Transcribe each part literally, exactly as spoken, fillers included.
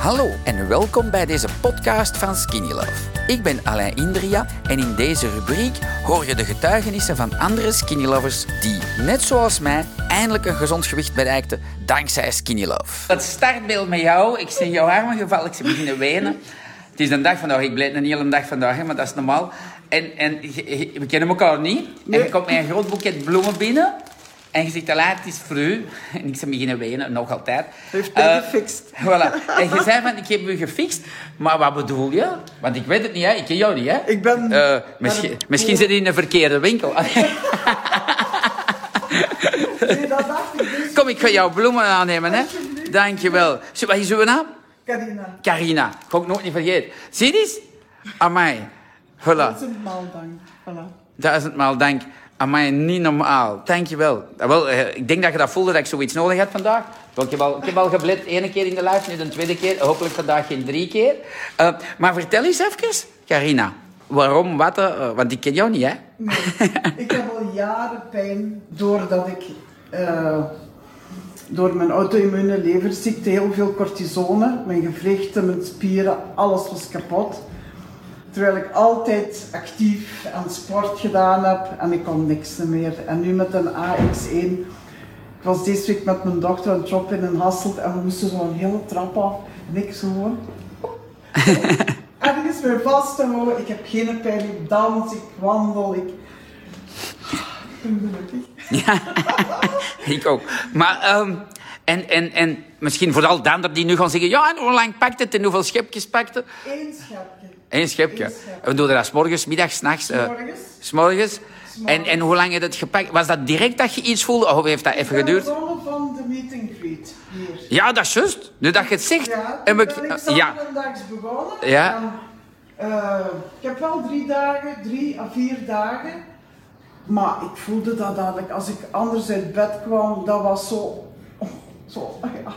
Hallo en welkom bij deze podcast van Skinny Love. Ik ben Alain Indria en in deze rubriek hoor je de getuigenissen van andere Skinny Lovers die, net zoals mij, eindelijk een gezond gewicht bereikten dankzij Skinny Love. Dat startbeeld met jou, ik zie jouw armen gevallen, ik zie beginnen wenen. Het is een dag vandaag, ik bleef een hele dag vandaag, hè, maar dat is normaal. En, en we kennen elkaar niet. Nee. En je komt met een groot boeket bloemen binnen. En je zegt, Alain, het is voor u. En ik ben beginnen wenen, nog altijd. Heeft hij uh, gefixt. Voilà. En je zei van, ik heb u gefixt. Maar wat bedoel je? Want ik weet het niet, hè. Ik ken jou niet, hè. Ik ben... Uh, misschien een... misschien zit je in een verkeerde winkel. Nee, dat dacht ik dus. Kom, ik ga jouw bloemen aannemen, hè. Dank je wel. Wat is uw naam? Carina. Carina. Ga ik nooit niet vergeten. Zie je eens? Amai. Voilà. Duizendmaal dank. Voilà. Duizendmaal dank. Amai, niet normaal. Dankjewel. Wel, ik denk dat je dat voelde dat ik zoiets nodig had vandaag. Wel, ik heb al, ik heb al geblet één keer in de live, nu de tweede keer. Hopelijk vandaag geen drie keer. Uh, maar vertel eens even, Carina. Waarom, wat? Uh, want ik ken jou niet, hè? Nee, ik heb al jaren pijn doordat ik... Uh, door mijn auto-immune leverziekte, heel veel cortisone. Mijn gewrichten, mijn spieren, alles was kapot. Terwijl ik altijd actief aan sport gedaan heb en ik kon niks meer. En nu met een A X één. Ik was deze week met mijn dochter aan het job in een Hasselt en we moesten zo'n hele trap af. En ik zo gewoon... ergens weer vast te houden. Ik heb geen pijn, ik dans, ik wandel, ik... ik ben gelukkig. Ja, ik ook. Maar... Um... En, en, en misschien vooral de anderen die nu gaan zeggen... Ja, en hoe lang pakt het en hoeveel schepjes pakt het? Eén schepje. Eén schepje. Eén schepje. We doen dat 's morgens, middags, 's nachts. 's morgens. 's morgens. 's morgens. En, en hoe lang heeft het gepakt? Was dat direct dat je iets voelde? Of heeft dat even ik geduurd? Ik ben van de meet and greet hier. Ja, dat is juist. Nu dat je het zegt... Ja, toen ben ik zondags begonnen. Ja. En, uh, ik heb wel drie dagen, drie à vier dagen. Maar ik voelde dat eigenlijk. Als ik anders uit bed kwam, dat was zo... Zo, ja.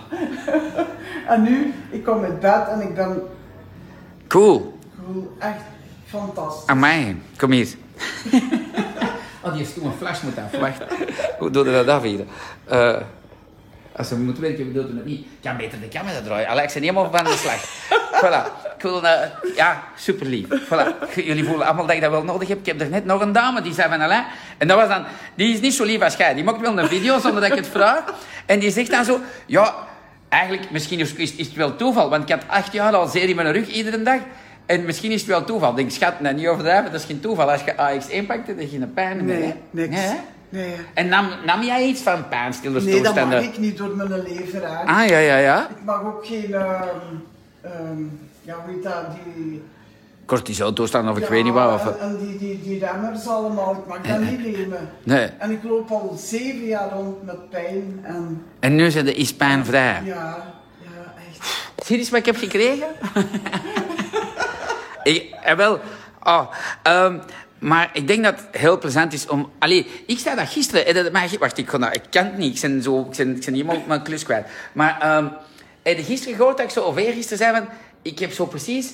En nu, ik kom uit bed en ik ben... Cool. Cool, echt fantastisch. Amai, kom hier. Oh, die stomme fles moet af. Wacht, hoe doen we dat af hier? Uh, als we moeten werken, doen we het niet. Ik kan beter de camera draaien. Alex, ik ben helemaal van de slag. Voilà. Ik wil, uh, ja, super lief. Voilà. Jullie voelen allemaal dat ik dat wel nodig heb. Ik heb er net nog een dame die zei van Alain. En dat was dan, die is niet zo lief als jij. Die maakt wel een video zonder dat ik het vraag. En die zegt dan zo, ja, eigenlijk misschien is, is het wel toeval. Want ik had acht jaar al zeer in mijn rug iedere dag. En misschien is het wel toeval. Ik denk, schat, nou, niet overdrijven, dat is geen toeval. Als je A X één pakt, dan heb je geen pijn meer. Nee, niks. Nee, nee. En nam, nam jij iets van pijnstillers? Nee, dat mag ik niet door mijn lever aan. Ah, ja, ja, ja. Ik mag ook geen... Um, um, Ja, hoe heet dat, die... Cortisone-toestand of ja, ik weet niet wat. Of... en die, die, die remmers allemaal, ik mag dat niet nemen. Nee. En ik loop al zeven jaar rond met pijn en... En nu zijn de, is pijnvrij. Ja, ja, echt. Zie eens wat ik heb gekregen? ik, eh, wel, oh, um, maar ik denk dat het heel plezant is om... Allee, ik zei dat gisteren, eh, dat, maar, wacht, ik, nou, ik kan het niet, ik ben, zo, ik ben, ik ben helemaal mijn klus kwijt. Maar um, eh, gisteren gehoord dat ik zo, of eergisteren zei van... Ik heb zo precies...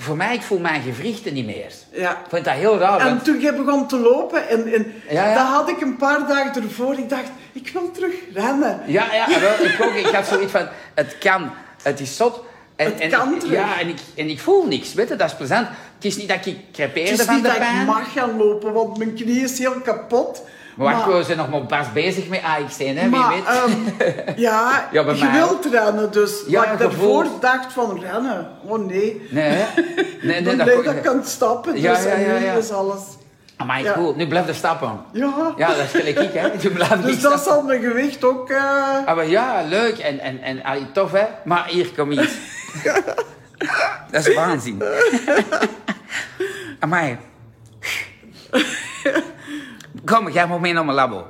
Voor mij, ik voel mijn gewrichten niet meer. Ja. Ik vond dat heel raar. En want... toen jij begon te lopen, en, en ja, ja. dat had ik een paar dagen ervoor. Ik dacht, ik wil terug rennen. Ja, ja, wel, ik ook. Ik had zoiets van, het kan. Het is zot. En, het en, kan terug. Ja, en ik, en ik voel niks. Weet je, dat is plezant. Het is niet dat ik crepeerde van de pijn. Het is niet dat ik mag gaan lopen, want mijn knie is heel kapot. Maar, maar we zijn nog maar pas bezig met A X één, hè? Maar, wie weet. Um, ja, ja je wilt rennen, dus. Ja, maar ik daarvoor dacht van rennen. Oh nee. Nee, hè? nee, nee, nee dat, dat kan stappen, dus ja, ja, ja, ja. dat is alles. Amai, ja. Cool. Nu blijf er stappen. Ja. Ja, dat is gelijk ik, hè. Je blijft dus dat stappen. Zal mijn gewicht ook... Uh... Ah, maar ja, leuk. En, en, en allee, tof, hè. Maar hier, kom iets. Dat is waanzin. Amai. Kom, jij mag mee naar mijn labo.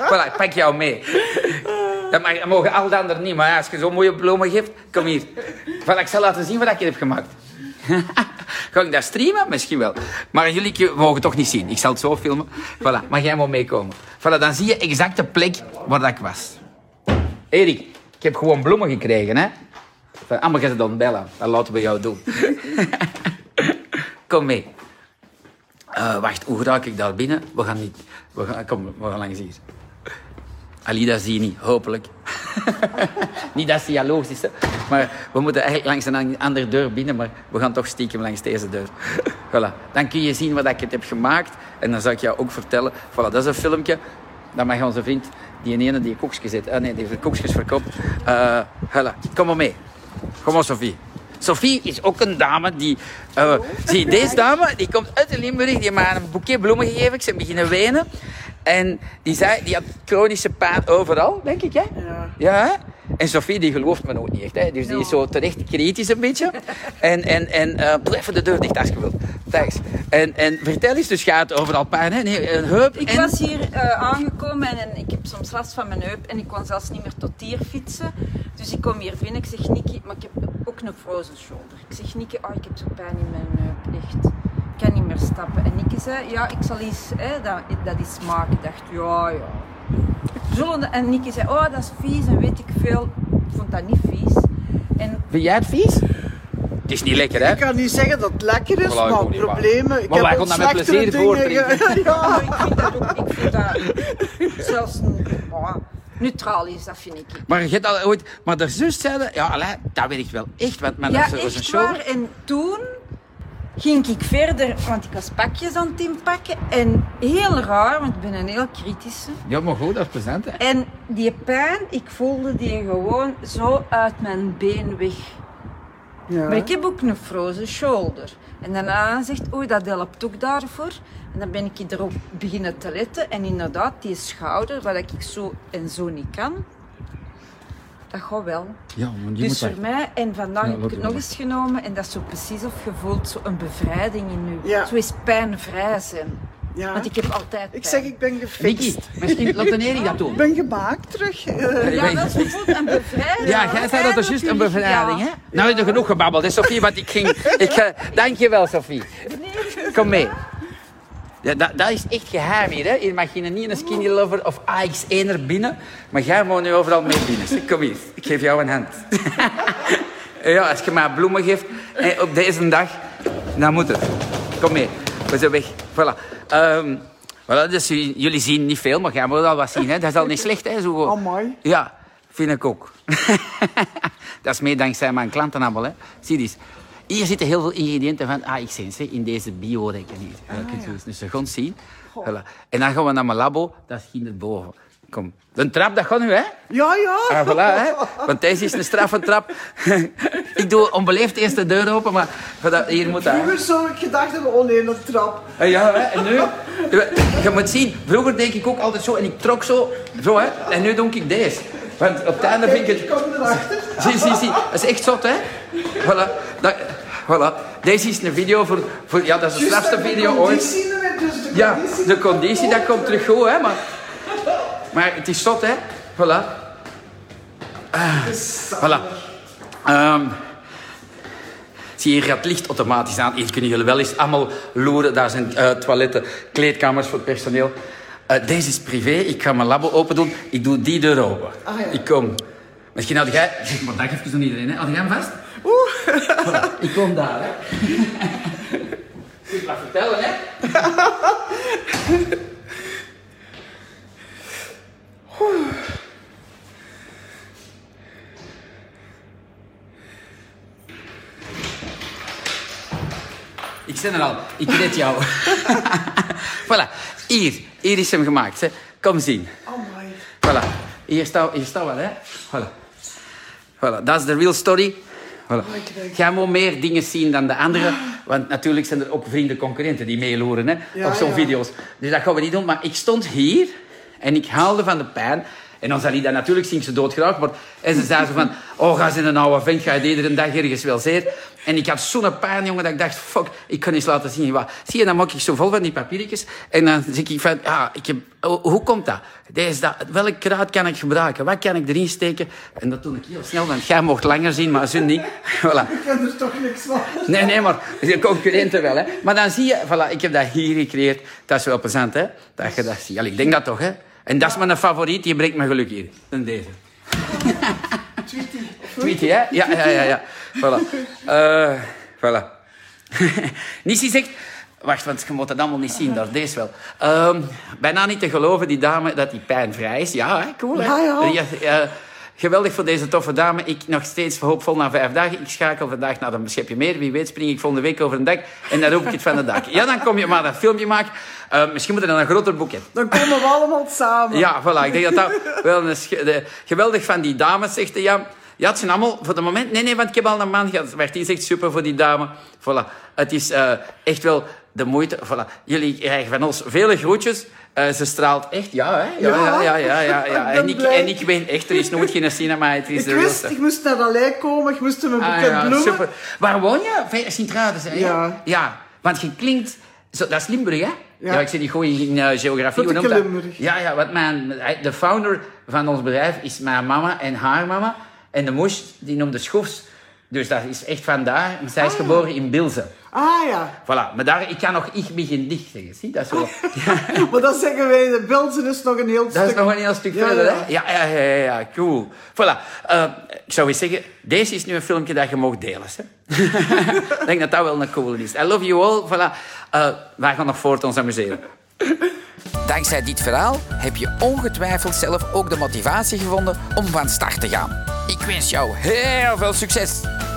Voilà, ik pak jou mee. Dat, mag, dat mogen al de anderen niet, maar als je zo'n mooie bloemen geeft, kom hier. Voilà, ik zal laten zien wat ik heb gemaakt. Ga ik dat streamen? Misschien wel. Maar jullie mogen het toch niet zien. Ik zal het zo filmen. Voilà, maar jij mag meekomen. Voilà, dan zie je exact de plek waar dat ik was. Erik, ik heb gewoon bloemen gekregen, hè. Allemaal gaan ze dan bellen. Dat laten we jou doen. Kom mee. Uh, wacht, hoe raak ik daar binnen? We gaan niet... We gaan, kom, we gaan langs hier. Alida zie je niet, hopelijk. Niet dat het dialoog is, hè. Maar we moeten eigenlijk langs een andere deur binnen, maar we gaan toch stiekem langs deze deur. Voilà. Dan kun je zien wat ik het heb gemaakt. En dan zal ik jou ook vertellen. Voilà, dat is een filmpje. Dan mag onze vriend, die ene die koekjes zet. Ah nee, die koekjes verkoopt. Uh, voilà. Kom maar mee. Kom maar, Sophie. Sophie is ook een dame die... Uh, zie, deze dame, die komt uit Limburg. Die heeft mij een boeket bloemen gegeven. Ik ben beginnen wenen. En die zei, die had chronische pijn overal, denk ik, hè? Ja. Ja, hè? En Sophie, die gelooft me ook niet echt, hè? Dus die is zo terecht kritisch een beetje. En, en, en uh, blijf de deur dicht als je wilt. Thanks. En, en vertel eens, dus gaat overal pijn, hè? Nee, een heup. Ik en... was hier uh, aangekomen en, en ik heb soms last van mijn heup en ik kon zelfs niet meer tot hier fietsen. Dus ik kom hier binnen, ik zeg Nikki, maar ik heb ook een frozen shoulder. Ik zeg Nikki, oh, ik heb zo pijn in mijn heup, echt. Ik kan niet meer stappen. En Nikki zei, ja, ik zal eens, hè, dat, dat eens maken. Ik dacht, ja, ja. Zullen, en Nikki zei, oh, dat is vies en weet ik veel. Ik vond dat niet vies. En... Vind jij het vies? Het is niet lekker, hè? Ik kan niet zeggen dat het lekker is, voilà, maar problemen... Ik maar wij gaan dat met plezier voortdrinken. Ja, ja. Ik vind dat ook, ik vind dat zelfs een... Oh, neutraal is, dat vind ik. Maar je hebt al ooit... Maar de zus zeiden, ja, allee, dat weet ik wel echt. Want mijn ja, was echt een waar. En toen... ging ik verder, want ik was pakjes aan het inpakken. En heel raar, want ik ben een heel kritische. Ja, maar goed, dat is plezant, hè. En die pijn, ik voelde die gewoon zo uit mijn been weg. Ja. Maar ik heb ook een frozen shoulder. En daarna zegt, oei, dat helpt ook daarvoor. En dan ben ik erop beginnen te letten. En inderdaad, die schouder, wat ik zo en zo niet kan... Dat gaat wel. Ja, dus voor uit. Mij, en vandaag ja, heb ik het nog eens genomen en dat is zo precies of je voelt zo een bevrijding in je. Ja. Zo is pijnvrij zijn. Ja. Want ik heb altijd pijn. Ik zeg, ik ben gefixt. Misschien laat de Erik dat doen. Ik ben gebaakt terug. Uh, ja, dat is bijvoorbeeld een bevrijding. Ja, jij zei dat is juist een bevrijding, ja. Hè? Nou, je hebt genoeg gebabbeld, hè, Sophie, want ik ging... Ik, uh, dankjewel, Sophie. Kom mee. Ja, dat, dat is echt geheim hier, hè. Hier mag je niet een Skinny Lover of A X één er binnen. Maar jij moet nu overal mee binnen. Kom hier, ik geef jou een hand. Ja, als je mij bloemen geeft, hey, op deze dag, dan moet het. Kom mee, we zijn weg. Voilà. Um, voilà dus jullie zien niet veel, maar jij moet al wat zien, hè. Dat is al niet slecht, hè. Zo. Oh, mooi. Ja, vind ik ook. Dat is mee dankzij mijn klanten allemaal, hè. Zie je eens. Hier zitten heel veel ingrediënten van A X één in deze bio-rekening. Ah, ja. Dus je gaat zien. Voilà. En dan gaan we naar mijn labo, dat is hierboven. Kom. De trap, dat gaat nu, hè? Ja, ja. Ah, voilà, hè? Want deze is een straffe trap. Ik doe onbeleefd eerst de deur open, maar hier moet dat. Vroeger zou ik gedacht hebben, oh nee, dat trap. Ah, ja, hè? En nu? Je moet zien, vroeger deed ik ook altijd zo en ik trok zo. Zo, hè? En nu doe ik deze. Want op het einde vind ik het... Zie, zie, zie. Dat is echt zot, hè? Voilà. Dat... Voilà. Deze is een video voor... voor... Ja, dat is de just strafste video ooit. Dus de ja, de conditie, dat komt terug goed, hè. Maar, maar het is zot, hè. Voilà. Uh, voilà. Um, zie, hier gaat het licht automatisch aan. Hier kunnen jullie wel eens allemaal loeren. Daar zijn uh, toiletten, kleedkamers voor het personeel. Uh, deze is privé. Ik ga mijn labo open doen. Ik doe die deur open. Ah, ja. Ik kom... Misschien had jij... Zeg maar, dag even aan iedereen, hè. Had jij hem vast? Oeh. Voilà, ik kom daar, hè. Goed, wat vertellen, hè. Ik ben er al. Ik red jou. Voilà. Hier. Hier is hem gemaakt, hè. Kom zien. Oh my. Voilà. Hier staat sta wel, hè. Voilà. Voilà. Dat is de real story. Voilà. Oh, jij moet meer dingen zien dan de anderen. Want natuurlijk zijn er ook vrienden, concurrenten die meeloeren, hè, ja, op zo'n ja. video's. Dus dat gaan we niet doen. Maar ik stond hier en ik haalde van de pijn. En dan zal ik dat natuurlijk zien, ze doodgraag. Maar en ze zei zo van... Oh, ga ze een oude vent, ga je iedere dag ergens wel zeer. En ik had zo'n pijn, jongen, dat ik dacht... Fuck, ik kan eens laten zien wat... Zie je, dan maak ik zo vol van die papiertjes. En dan zeg ik van... Ah, ik heb, oh, hoe komt dat? Deze, dat? Welk kruid kan ik gebruiken? Wat kan ik erin steken? En dat doe ik heel snel. Want jij mocht langer zien, maar ze niet. Voilà. Ik kan er toch niks van. Nee, nee, maar de concurrenten wel, hè. Maar dan zie je... Voilà, ik heb dat hier gecreëerd. Dat is wel plezant, hè. Dat je dat ziet. Allee, ik denk dat toch, hè. En dat is mijn favoriet, die brengt me geluk hier. En deze. Tweety. Tweety, hè? Ja, ja, ja, ja. Voilà. Uh, voilà. Nissi zegt... Wacht, want je moet dat allemaal niet zien, daar deze wel. Um, bijna niet te geloven, die dame, dat die pijnvrij is. Ja, hè? Cool, hè? Ja, ja. Uh, Geweldig voor deze toffe dame. Ik nog steeds hoopvol na vijf dagen. Ik schakel vandaag naar een schepje meer. Wie weet spring ik volgende week over een dak en dan roep ik het van de dak. Ja, dan kom je maar dat filmpje maken. Uh, misschien moeten we dan een groter boekje. Dan komen we allemaal samen. Ja, voilà. Ik denk dat dat wel een sch- de, geweldig van die dames, zegt de Jan. Ja, het zijn allemaal voor de moment... Nee, nee, want ik heb al een man gehad. Martien zegt super voor die dame. Voilà. Het is uh, echt wel de moeite. Voilà. Jullie krijgen van ons vele groetjes. Uh, ze straalt echt, ja, hè? Ja, ja, ja, ja, ja, ja. En, ik, en ik ben echt, er is nooit geen cinema, het is ik de wist, ik moest naar Allee komen, ik moest mijn boeket ah, ja, bloemen. Super. Waar woon je? Sint-Truiden, hè? Ja. Ja, want je klinkt... Zo, dat is Limburg, hè? Ja, ja ik zit niet goed in uh, geografie. Hoe noemt dat? Ja, ja, want mijn, de founder van ons bedrijf is mijn mama en haar mama. En de moes, die noemde Schoefs. Dus dat is echt vandaar. En zij is ah, ja. geboren in Bilzen. Ah ja. Voilà. Maar daar, ik kan nog ich begin dicht zeggen. Zie, dat is wel... Ja. Maar dat zeggen wij, de Bilzen is nog een heel dat stuk... Dat is nog een heel stuk ja, verder, ja. Hè? Ja, ja, ja, ja, ja, cool. Voilà. Uh, ik zou eens zeggen, deze is nu een filmpje dat je mag delen. Hè? Ik denk dat dat wel een cool is. I love you all. Voilà. Uh, wij gaan nog voort ons amuseren. Dankzij dit verhaal heb je ongetwijfeld zelf ook de motivatie gevonden om van start te gaan. Ik wens jou heel veel succes!